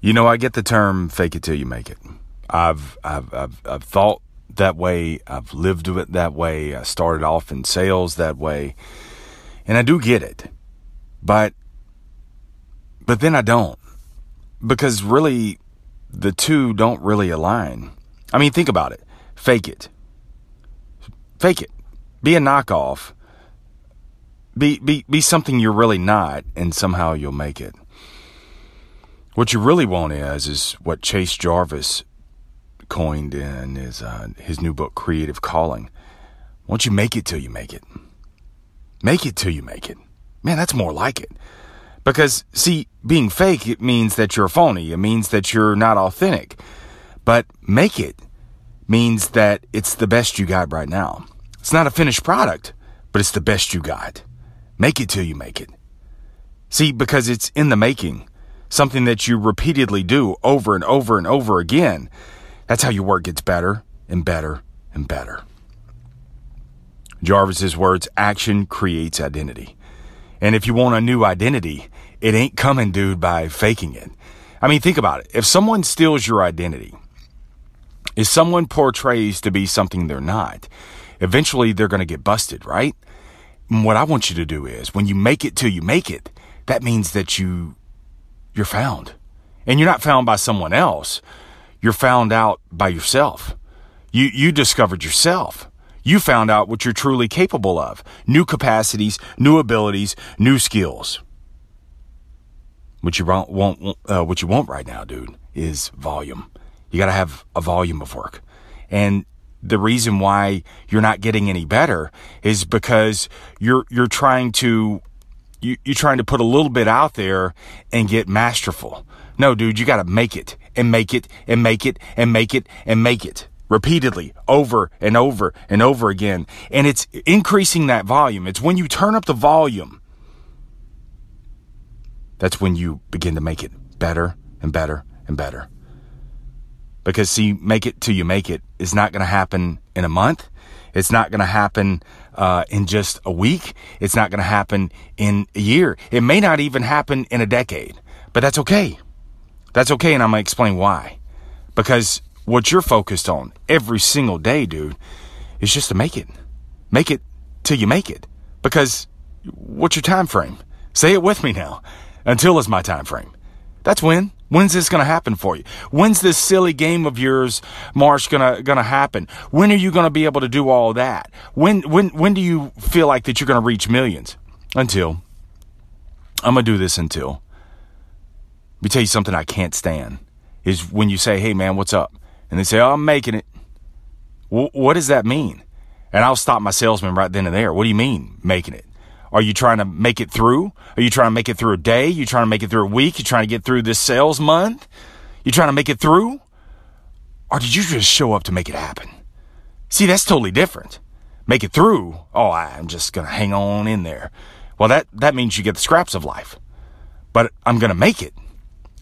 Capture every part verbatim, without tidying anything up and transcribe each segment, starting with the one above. You know, I get the term fake it till you make it. I've, I've, I've, I've thought that way. I've lived it that way. I started off in sales that way, and I do get it, but, but then I don't, because really the two don't really align. I mean, think about it. Fake it, fake it, be a knockoff, be, be, be something you're really not, and somehow you'll make it. What you really want is, is what Chase Jarvis coined in his, uh, his new book, Creative Calling. Won't you make it till you make it? Make it till you make it. Man, that's more like it. Because, see, being fake, it means that you're phony. It means that you're not authentic. But make it means that it's the best you got right now. It's not a finished product, but it's the best you got. Make it till you make it. See, because it's in the making. Something that you repeatedly do over and over and over again. That's how your work gets better and better and better. Jarvis's words, action creates identity. And if you want a new identity, it ain't coming, dude, by faking it. I mean, think about it. If someone steals your identity, if someone portrays to be something they're not, eventually they're going to get busted, right? And what I want you to do is, when you make it till you make it, that means that you... you're found, and you're not found by someone else. You're found out by yourself. You, you discovered yourself. You found out what you're truly capable of. New capacities, new abilities, new skills. What you want, want uh, what you want right now, dude, is volume. You got to have a volume of work. And the reason why you're not getting any better is because you're, you're trying to You, you're trying to put a little bit out there and get masterful. No, dude, you got to make it and make it and make it and make it and make it repeatedly over and over and over again. And it's increasing that volume. It's when you turn up the volume, that's when you begin to make it better and better and better. Because see, make it till you make it is not going to happen in a month. It's not going to happen uh, in just a week. It's not going to happen in a year. It may not even happen in a decade, but that's okay. That's okay, and I'm going to explain why. Because what you're focused on every single day, dude, is just to make it. Make it till you make it. Because what's your time frame? Say it with me now. Until is my time frame. That's when. When's this going to happen for you? When's this silly game of yours, Marsh, going to going to happen? When are you going to be able to do all that? When when when do you feel like that you're going to reach millions? Until. I'm going to do this until. Let me tell you something I can't stand is when you say, hey, man, what's up? And they say, oh, I'm making it. W- what does that mean? And I'll stop my salesman right then and there. What do you mean, making it? Are you trying to make it through? Are you trying to make it through a day? Are you trying to make it through a week? Are you trying to get through this sales month? You trying to make it through? Or did you just show up to make it happen? See, that's totally different. Make it through. Oh, I'm just going to hang on in there. Well, that, that means you get the scraps of life. But I'm going to make it.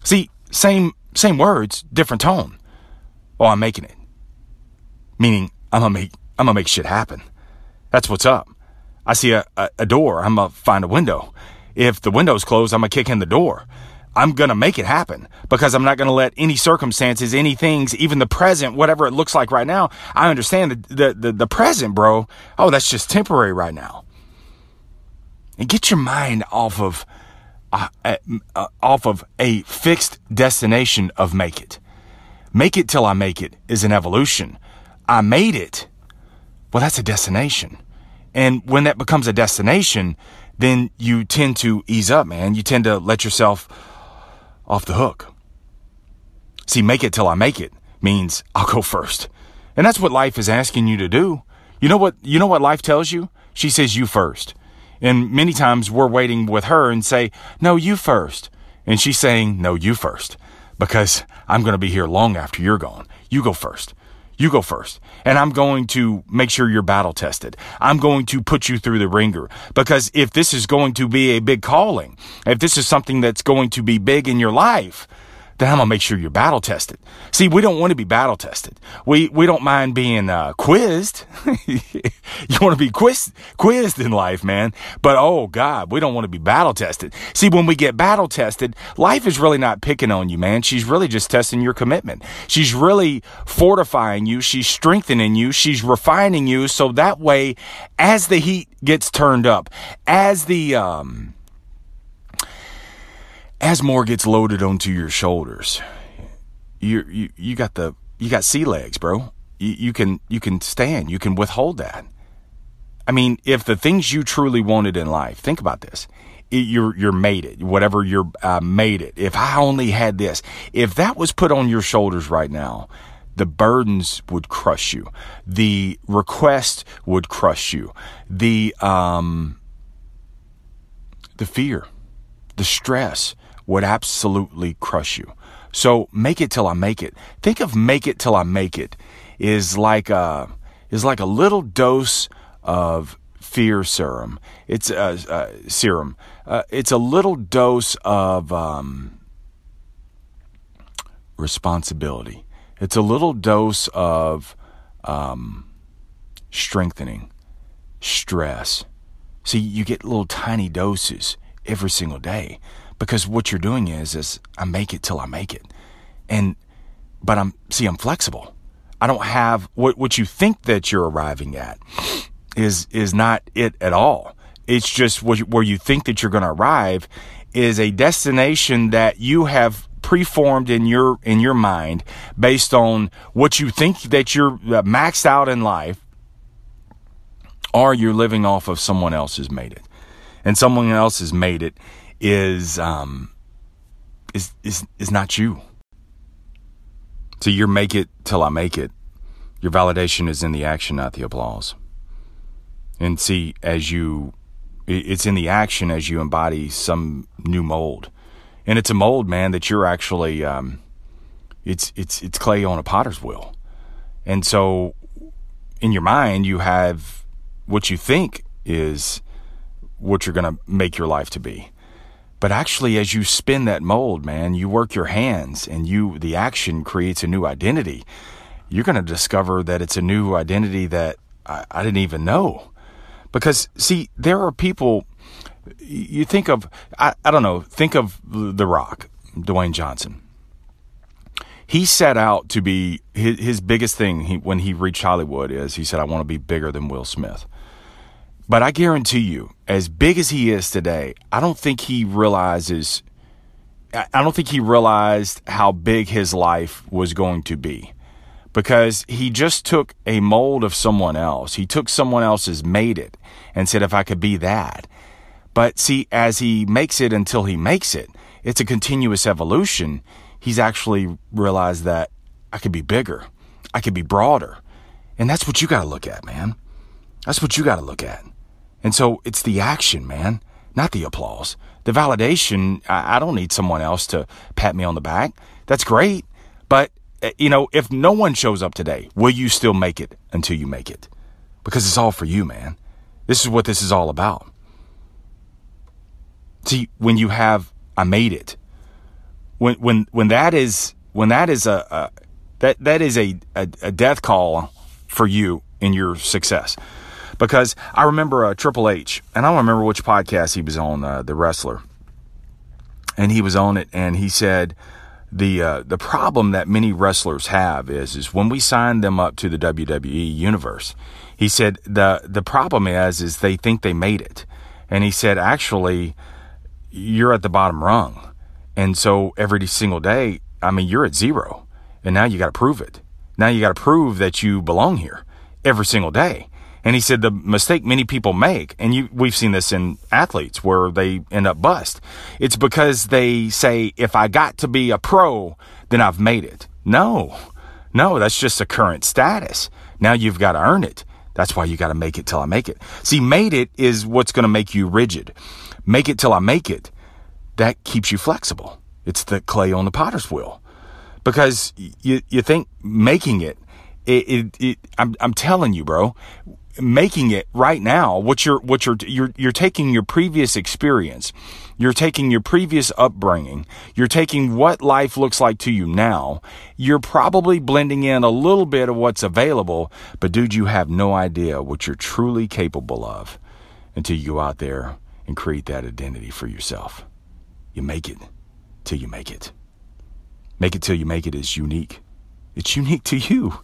See, same same words, different tone. Oh, I'm making it. Meaning, I'm going to make I'm gonna make shit happen. That's what's up. I see a, a, a door, I'm going to find a window. If the window's closed, I'm going to kick in the door. I'm going to make it happen because I'm not going to let any circumstances, any things, even the present, whatever it looks like right now. I understand the, the, the, the present, bro. Oh, that's just temporary right now. And get your mind off of, uh, uh, uh, off of a fixed destination of make it. Make it till I make it is an evolution. I made it. Well, that's a destination. And when that becomes a destination, then you tend to ease up, man. You tend to let yourself off the hook. See, make it till I make it means I'll go first. And that's what life is asking you to do. You know what, you know what life tells you? She says you first. And many times we're waiting with her and say, no, you first. And she's saying, no, you first. Because I'm going to be here long after you're gone. You go first. You go first, and I'm going to make sure you're battle tested. I'm going to put you through the ringer, because if this is going to be a big calling, if this is something that's going to be big in your life, then I'm going to make sure you're battle tested. See, we don't want to be battle tested. We we don't mind being uh, quizzed. You want to be quiz, quizzed in life, man. But, oh, God, we don't want to be battle tested. See, when we get battle tested, life is really not picking on you, man. She's really just testing your commitment. She's really fortifying you. She's strengthening you. She's refining you. So that way, as the heat gets turned up, as the... um. As more gets loaded onto your shoulders, you you you got the you got sea legs, bro. You, you can you can stand. You can withhold that. I mean, if the things you truly wanted in life, think about this. You're you're made it. Whatever you're uh, made it. If I only had this. If that was put on your shoulders right now, the burdens would crush you. The request would crush you. The um the fear, the stress would absolutely crush you. So make it till I make it. Think of make it till I make it is like a, is like a little dose of fear serum. It's a, a serum. Uh, it's a little dose of um, responsibility. It's a little dose of um, strengthening, stress. See, you get little tiny doses every single day, because what you're doing is, is I make it till I make it. And, but I'm, see, I'm flexible. I don't have what, what you think that you're arriving at is, is not it at all. It's just what, where you think that you're going to arrive is a destination that you have preformed in your, in your mind based on what you think that you're maxed out in life, or you're living off of someone else's made it. And someone else has made it is um is is is not you. So you're make it till I make it. Your validation is in the action, not the applause. And see, as you, it's in the action as you embody some new mold, and it's a mold, man, that you're actually um, it's it's it's clay on a potter's wheel, and so in your mind you have what you think is what you're going to make your life to be. But actually, as you spin that mold, man, you work your hands and you, the action creates a new identity. You're going to discover that it's a new identity that I, I didn't even know. Because see, there are people you think of, I, I don't know, think of The Rock, Dwayne Johnson. He set out to be his, his biggest thing he, when he reached Hollywood is he said, I want to be bigger than Will Smith. But I guarantee you, as big as he is today, I don't think he realizes, I don't think he realized how big his life was going to be, because he just took a mold of someone else. He took someone else's made it and said, if I could be that. But see, as he makes it until he makes it, it's a continuous evolution. He's actually realized that I could be bigger. I could be broader. And that's what you got to look at, man. That's what you got to look at. And so it's the action, man, not the applause. The validation, I, I don't need someone else to pat me on the back. That's great. But, you know, if no one shows up today, will you still make it until you make it? Because it's all for you, man. This is what this is all about. See, when you have, I made it. When when when that is when that is a, a that that is a, a a death call for you in your success. Because I remember uh, Triple H, and I don't remember which podcast he was on, uh, The Wrestler. And he was on it, and he said, the uh, the problem that many wrestlers have is, is when we sign them up to the W W E Universe, he said, the the problem is, is they think they made it. And he said, actually, you're at the bottom rung. And so every single day, I mean, you're at zero. And now you got to prove it. Now you got to prove that you belong here every single day. And he said the mistake many people make, and you, we've seen this in athletes where they end up bust. It's because they say, if I got to be a pro, then I've made it. No, no, that's just a current status. Now you've got to earn it. That's why you got to make it till I make it. See, made it is what's going to make you rigid. Make it till I make it. That keeps you flexible. It's the clay on the potter's wheel. Because you, you think making it, it, it, it I'm, I'm telling you, bro, making it right now. What you're, what you're, you're, you're taking your previous experience. You're taking your previous upbringing. You're taking what life looks like to you now. You're probably blending in a little bit of what's available, but dude, you have no idea what you're truly capable of until you go out there and create that identity for yourself. You make it till you make it. Make it till you make it is unique. It's unique to you.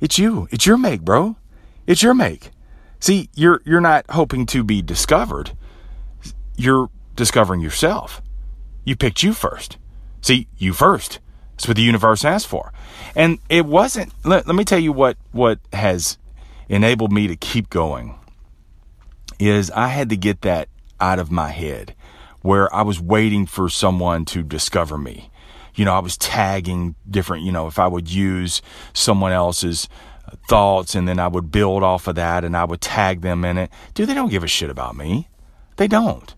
It's you. It's your make, bro. It's your make. See, you're you're not hoping to be discovered. You're discovering yourself. You picked you first. See, you first. That's what the universe asked for. And it wasn't, let, let me tell you what, what has enabled me to keep going is I had to get that out of my head where I was waiting for someone to discover me. You know, I was tagging different, you know, if I would use someone else's thoughts and then I would build off of that and I would tag them in it. Dude, they don't give a shit about me. They don't.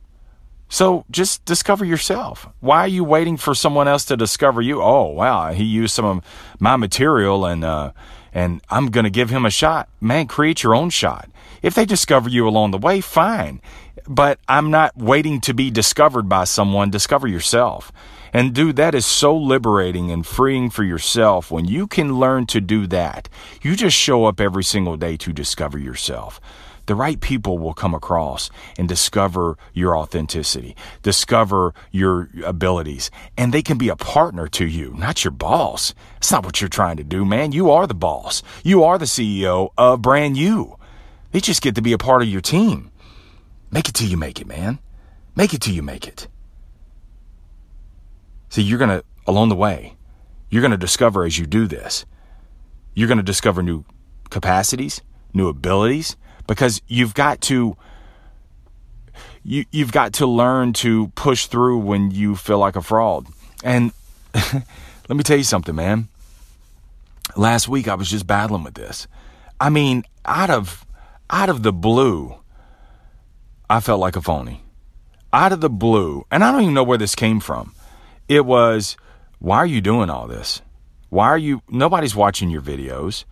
So just discover yourself. Why are you waiting for someone else to discover you? Oh, wow. He used some of my material and, uh, and I'm going to give him a shot. Man, create your own shot. If they discover you along the way, fine. But I'm not waiting to be discovered by someone. Discover yourself. And dude, that is so liberating and freeing for yourself when you can learn to do that. You just show up every single day to discover yourself. The right people will come across and discover your authenticity, discover your abilities, and they can be a partner to you, not your boss. That's not what you're trying to do, man. You are the boss. You are the C E O of brand new. They just get to be a part of your team. Make it till you make it, man. Make it till you make it. See, you're going to, along the way, you're going to discover as you do this, you're going to discover new capacities, new abilities, because you've got to, you, you've got to learn to push through when you feel like a fraud. And let me tell you something, man. Last week, I was just battling with this. I mean, out of, out of the blue, I felt like a phony. Out of the blue. And I don't even know where this came from. It was, why are you doing all this? Why are you, nobody's watching your videos.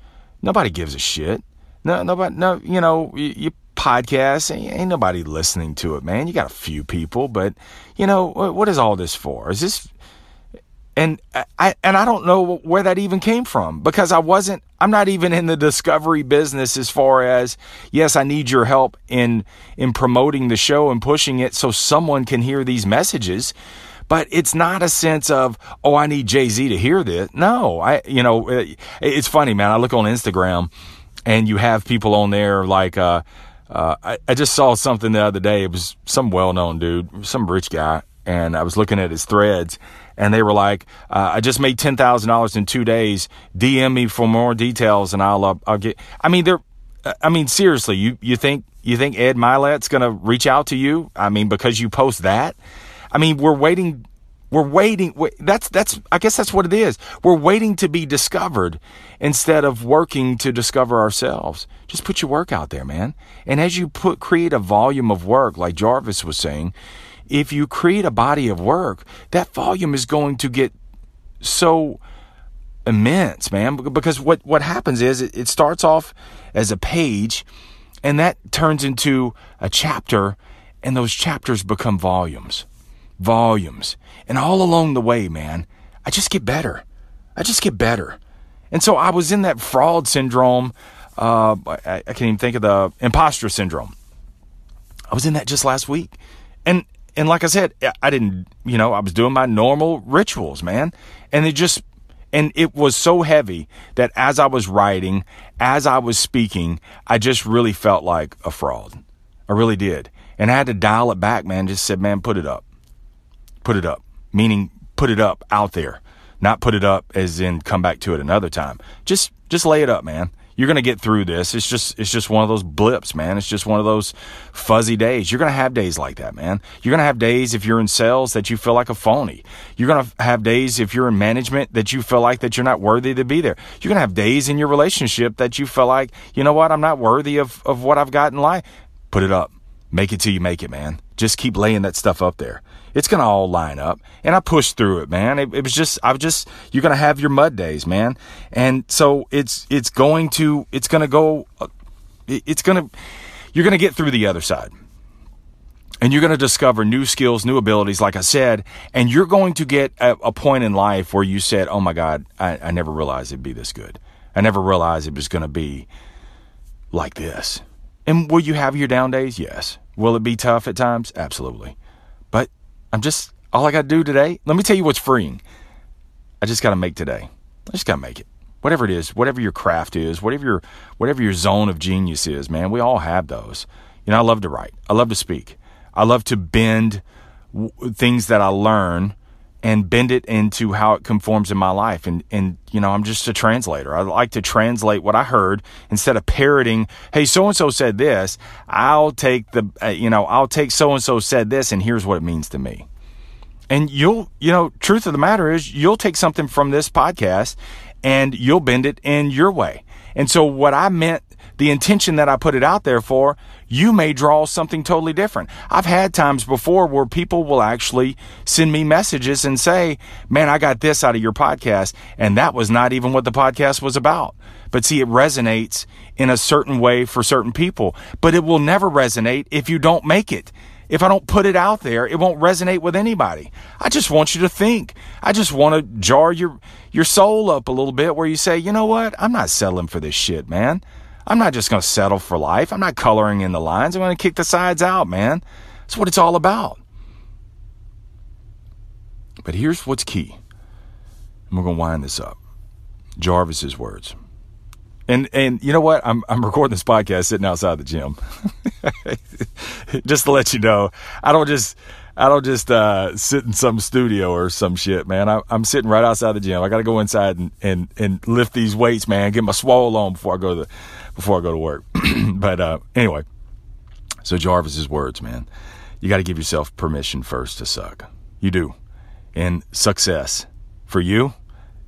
Nobody gives a shit. No, nobody, no, you know, your podcast, ain't nobody listening to it, man. You got a few people, but, you know, what is all this for? Is this, and I, and I don't know where that even came from because I wasn't, I'm not even in the discovery business as far as, yes, I need your help in, in promoting the show and pushing it so someone can hear these messages. But it's not a sense of, oh, I need Jay-Z to hear this. No, I, you know, it, it's funny, man. I look on Instagram and you have people on there like, uh, uh, I, I just saw something the other day. It was some well-known dude, some rich guy. And I was looking at his threads and they were like, uh, I just made ten thousand dollars in two days. D M me for more details and I'll, uh, I'll get, I mean, they're, I mean, seriously, you, you think, you think Ed Mylett's going to reach out to you? I mean, because you post that. I mean, we're waiting, we're waiting. That's, that's, I guess that's what it is. We're waiting to be discovered instead of working to discover ourselves. Just put your work out there, man. And as you put, create a volume of work, like Jarvis was saying, if you create a body of work, that volume is going to get so immense, man. Because what, what happens is it, it starts off as a page and that turns into a chapter and those chapters become volumes. Volumes. And all along the way, man, I just get better. I just get better. And so I was in that fraud syndrome. Uh, I, I can't even think of the imposter syndrome. I was in that just last week. And, and like I said, I didn't, you know, I was doing my normal rituals, man. And it just, and it was so heavy that as I was writing, as I was speaking, I just really felt like a fraud. I really did. And I had to dial it back, man. Just said, man, put it up. Put it up, meaning put it up out there, not put it up as in come back to it another time. Just, just lay it up, man. You're going to get through this. It's just, it's just one of those blips, man. It's just one of those fuzzy days. You're going to have days like that, man. You're going to have days if you're in sales that you feel like a phony. You're going to have days if you're in management that you feel like that you're not worthy to be there. You're going to have days in your relationship that you feel like, you know what? I'm not worthy of, of what I've got in life. Put it up. Make it till you make it, man. Just keep laying that stuff up there. It's going to all line up. And I pushed through it, man. It, it was just, I was just, you're going to have your mud days, man. And so it's, it's going to, it's going to go, It's gonna, you're gonna get through the other side. And you're going to discover new skills, new abilities, like I said, and you're going to get a, a point in life where you said, oh my God, I, I never realized it'd be this good. I never realized it was going to be like this. And will you have your down days? Yes. Will it be tough at times? Absolutely. But I'm just, all I got to do today, let me tell you what's freeing. I just got to make today. I just got to make it. Whatever it is, whatever your craft is, whatever your, whatever your zone of genius is, man, we all have those. You know, I love to write. I love to speak. I love to bend w- things that I learn and bend it into how it conforms in my life. And, and you know, I'm just a translator. I like to translate what I heard instead of parroting, hey, so-and-so said this. I'll take the, uh, you know, I'll take so-and-so said this, and here's what it means to me. And you'll, you know, truth of the matter is you'll take something from this podcast and you'll bend it in your way. And so what I meant, the intention that I put it out there for, you may draw something totally different. I've had times before where people will actually send me messages and say, man, I got this out of your podcast. And that was not even what the podcast was about. But see, it resonates in a certain way for certain people. But it will never resonate if you don't make it. If I don't put it out there, it won't resonate with anybody. I just want you to think. I just want to jar your, your soul up a little bit where you say, you know what? I'm not settling for this shit, man. I'm not just going to settle for life. I'm not coloring in the lines. I'm going to kick the sides out, man. That's what it's all about. But here's what's key. And we're going to wind this up. Jarvis's words. And and you know what? I'm I'm recording this podcast sitting outside the gym. Just to let you know, I don't just I don't just uh, sit in some studio or some shit, man. I, I'm sitting right outside the gym. I got to go inside and, and, and lift these weights, man. Get my swole on before I go to the, before I go to work. But uh, anyway, so Jarvis's words, man. You got to give yourself permission first to suck. You do, and success for you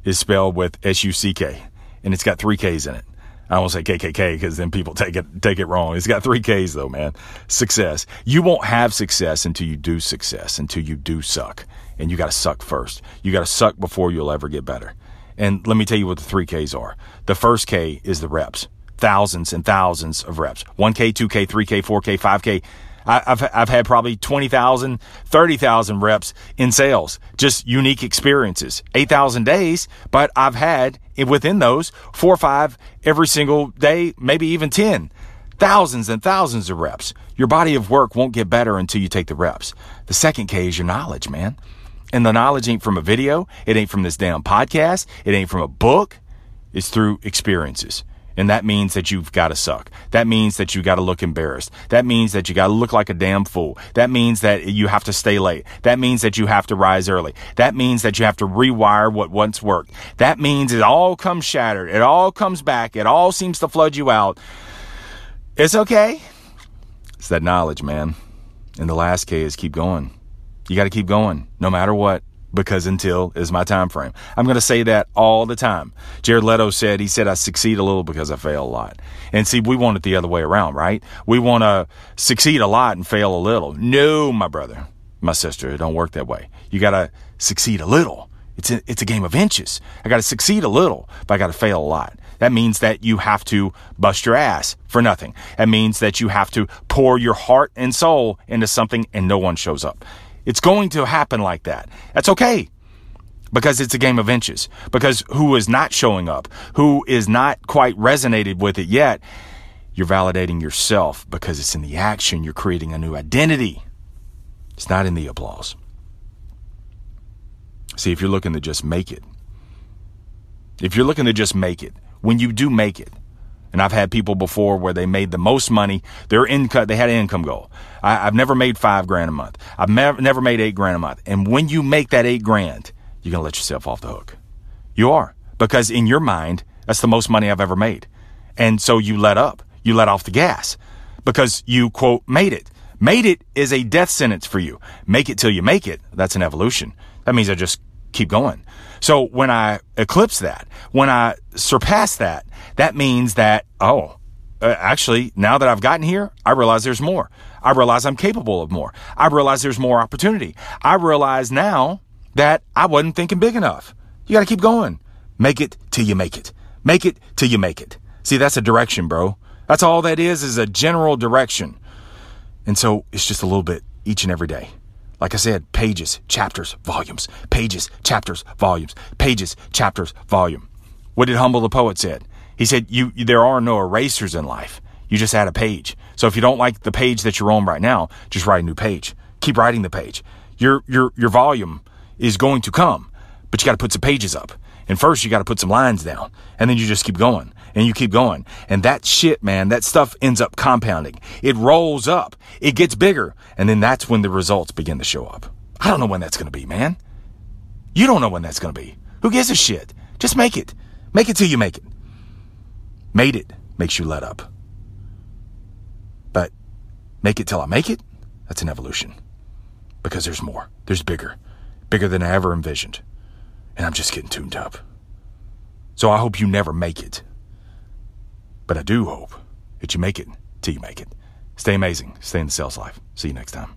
is spelled with S U C K. And it's got three K's in it. I don't want to say K K K because then people take it take it wrong. It's got three K's though, man. Success. You won't have success until you do success, until you do suck. And you got to suck first. You got to suck before you'll ever get better. And let me tell you what the three K's are. The first K is the reps. Thousands and thousands of reps. one K, two K, three K, four K, five K. I, I've, I've had probably twenty thousand, thirty thousand reps in sales. Just unique experiences. eight thousand days, but I've had... within those, four or five every single day, maybe even ten. Thousands and thousands of reps. Your body of work won't get better until you take the reps. The second K is your knowledge, man. And the knowledge ain't from a video. It ain't from this damn podcast. It ain't from a book. It's through experiences. And that means that you've got to suck. That means that you got to look embarrassed. That means that you got to look like a damn fool. That means that you have to stay late. That means that you have to rise early. That means that you have to rewire what once worked. That means it all comes shattered. It all comes back. It all seems to flood you out. It's okay. It's that knowledge, man. And the last K is keep going. You got to keep going no matter what. Because until is my time frame. I'm going to say that all the time. Jared Leto said, he said, I succeed a little because I fail a lot. And see, we want it the other way around, right? We want to succeed a lot and fail a little. No, my brother, my sister, it don't work that way. You got to succeed a little. It's a, it's a game of inches. I got to succeed a little, but I got to fail a lot. That means that you have to bust your ass for nothing. That means that you have to pour your heart and soul into something and no one shows up. It's going to happen like that. That's okay. Because it's a game of inches. Because who is not showing up, who is not quite resonated with it yet, you're validating yourself because it's in the action. You're creating a new identity. It's not in the applause. See, if you're looking to just make it, if you're looking to just make it, when you do make it, and I've had people before where they made the most money. Their income, they had an income goal. I, I've never made five grand a month. I've never, never made eight grand a month. And when you make that eight grand, you're going to let yourself off the hook. You are. Because in your mind, that's the most money I've ever made. And so you let up. You let off the gas. Because you, quote, made it. Made it is a death sentence for you. Make it till you make it. That's an evolution. That means I just keep going. So when I eclipse that, when I surpass that, that means that, oh, uh, actually, now that I've gotten here, I realize there's more. I realize I'm capable of more. I realize there's more opportunity. I realize now that I wasn't thinking big enough. You got to keep going. Make it till you make it. Make it till you make it. See, that's a direction, bro. That's all that is, is a general direction. And so it's just a little bit each and every day. Like I said, pages, chapters, volumes, pages, chapters, volumes, pages, chapters, volume. What did Humble the Poet said? He said, "You there are no erasers in life. You just add a page. So if you don't like the page that you're on right now, just write a new page. Keep writing the page. Your your your volume is going to come, but you got to put some pages up. And first you got to put some lines down, and then you just keep going." And you keep going. And that shit, man, that stuff ends up compounding. It rolls up. It gets bigger. And then that's when the results begin to show up. I don't know when that's going to be, man. You don't know when that's going to be. Who gives a shit? Just make it. Make it till you make it. Made it makes you let up. But make it till I make it, that's an evolution. Because there's more. There's bigger. Bigger than I ever envisioned. And I'm just getting tuned up. So I hope you never make it. But I do hope that you make it till you make it. Stay amazing. Stay in the sales life. See you next time.